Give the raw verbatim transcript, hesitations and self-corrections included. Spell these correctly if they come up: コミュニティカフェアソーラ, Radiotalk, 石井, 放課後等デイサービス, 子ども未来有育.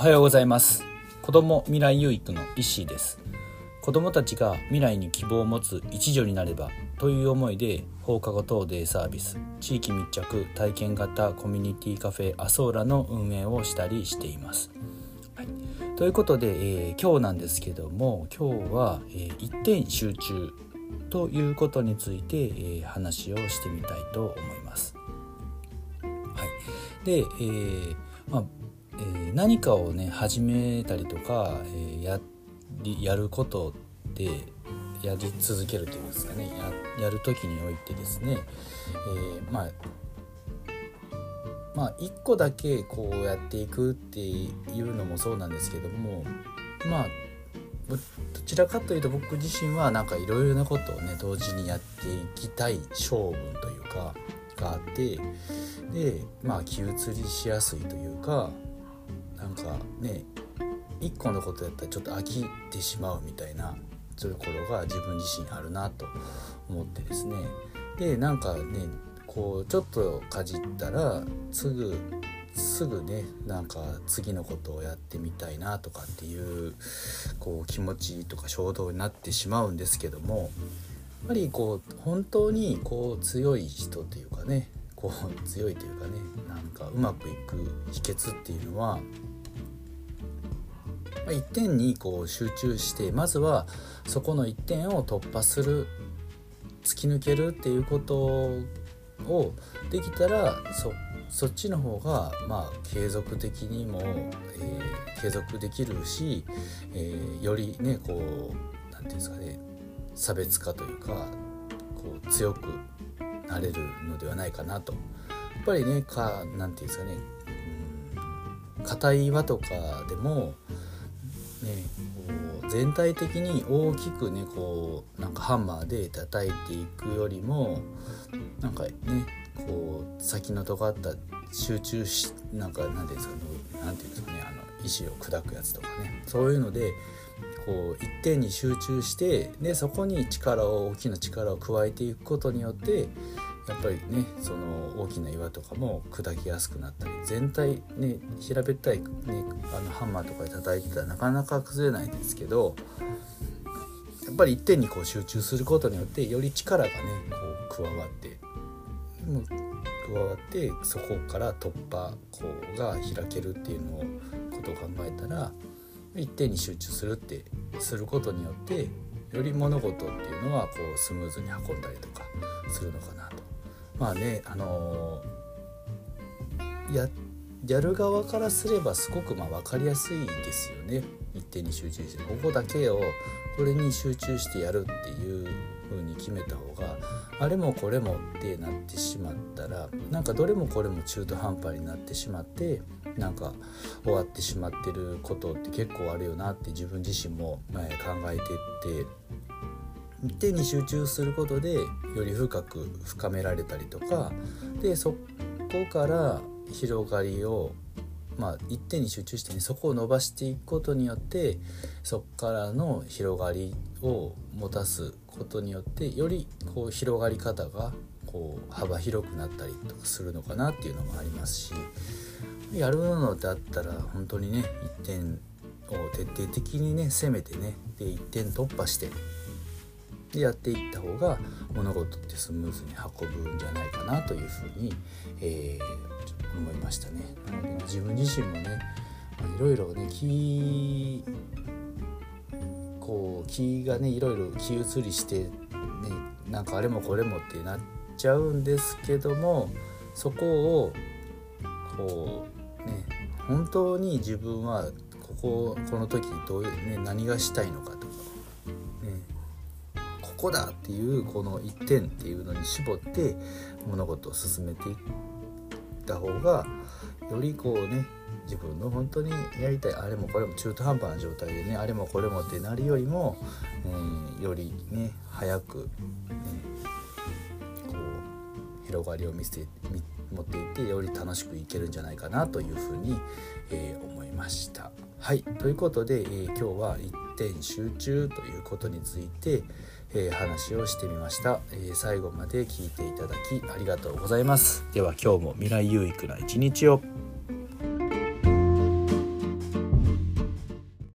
おはようございます。子ども未来有育の石井です。子どもたちが未来に希望を持つ一助になればという思いで、放課後等デイサービス、地域密着体験型コミュニティカフェアソーラの運営をしたりしています。はい、ということで、えー、今日なんですけども、今日は、えー、一点集中ということについて、えー、話をしてみたいと思います。はい、で、えーまあ何かをね始めたりとか、えー、やりやることでやり続けるというんですかね、 や, やる時においてですね、えー、まあまあ一個だけこうやっていくっていうのもそうなんですけども、まあどちらかというと僕自身はなんかいろいろなことをね同時にやっていきたい性分というかがあって、でまあ気移りしやすいというか。なんかね、一個のことだったらちょっと飽きてしまうみたいなところが自分自身あるなと思ってですね。でなんかねこうちょっとかじったらすぐすぐねなんか次のことをやってみたいなとかっていうこう気持ちとか衝動になってしまうんですけども、やっぱりこう本当にこう強い人というかね、こう強いというかね、なんかうまくいく秘訣っていうのは。一点にこう集中して、まずはそこの一点を突破する、突き抜けるっていうことをできたら そ, そっちの方がまあ継続的にも、えー、継続できるし、えー、よりねこうなんていうんですかね、差別化というかこう強くなれるのではないかなと。やっぱりねかなんていうんですかね、うん、硬い岩とかでもね、こう全体的に大きくねこうなんかハンマーで叩いていくよりも、なんかねこう先の尖った集中しなんかなんていうんですかね、なんていうんですかね、あの石を砕くやつとかね、そういうのでこう一点に集中して、でそこに力を大きな力を加えていくことによって、やっぱりねその大きな岩とかも砕きやすくなったり、全体ね平べったい、ね、あのハンマーとかで叩いてたらなかなか崩れないんですけど、やっぱり一点にこう集中することによってより力がねこう加わって加わってそこから突破口が開けるっていうのをことを考えたら、一点に集中するってすることによってより物事っていうのはこうスムーズに運んだりとかするのかなと。まあね、あのー、や, やる側からすればすごくまあ分かりやすいですよね。一点に集中してここだけをこれに集中してやるっていう風に決めた方が、あれもこれもってなってしまったら、なんかどれもこれも中途半端になってしまって、なんか終わってしまってることって結構あるよなって自分自身も考えていって、一点に集中することでより深く深められたりとかで、そこから広がりを、まあ、一点に集中して、ね、そこを伸ばしていくことによって、そこからの広がりを持たすことによって、よりこう広がり方がこう幅広くなったりとかするのかなっていうのもありますし、やるのだったら本当にね一点を徹底的にね攻めてね、で一点突破してでやっていった方が物事ってスムーズに運ぶんじゃないかなというふうに、えー、ちょっと思いましたね。なので自分自身もねいろいろね気こう気がねいろいろ気移りして、ね、なんかあれもこれもってなっちゃうんですけども、そこをこう、ね、本当に自分はこここの時どういう、ね、何がしたいのかとか。ここだっていうこの一点っていうのに絞って物事を進めていった方が、よりこうね自分の本当にやりたいあれもこれも中途半端な状態でねあれもこれもってなるよりも、えー、よりね早く、ね、こう広がりを見せて持っていってより楽しくいけるんじゃないかなというふうに、えー、思いました。はい、ということで、えー、今日は一点集中ということについて、えー、話をしてみました。えー、最後まで聞いていただきありがとうございます。では今日も未来有育な一日を。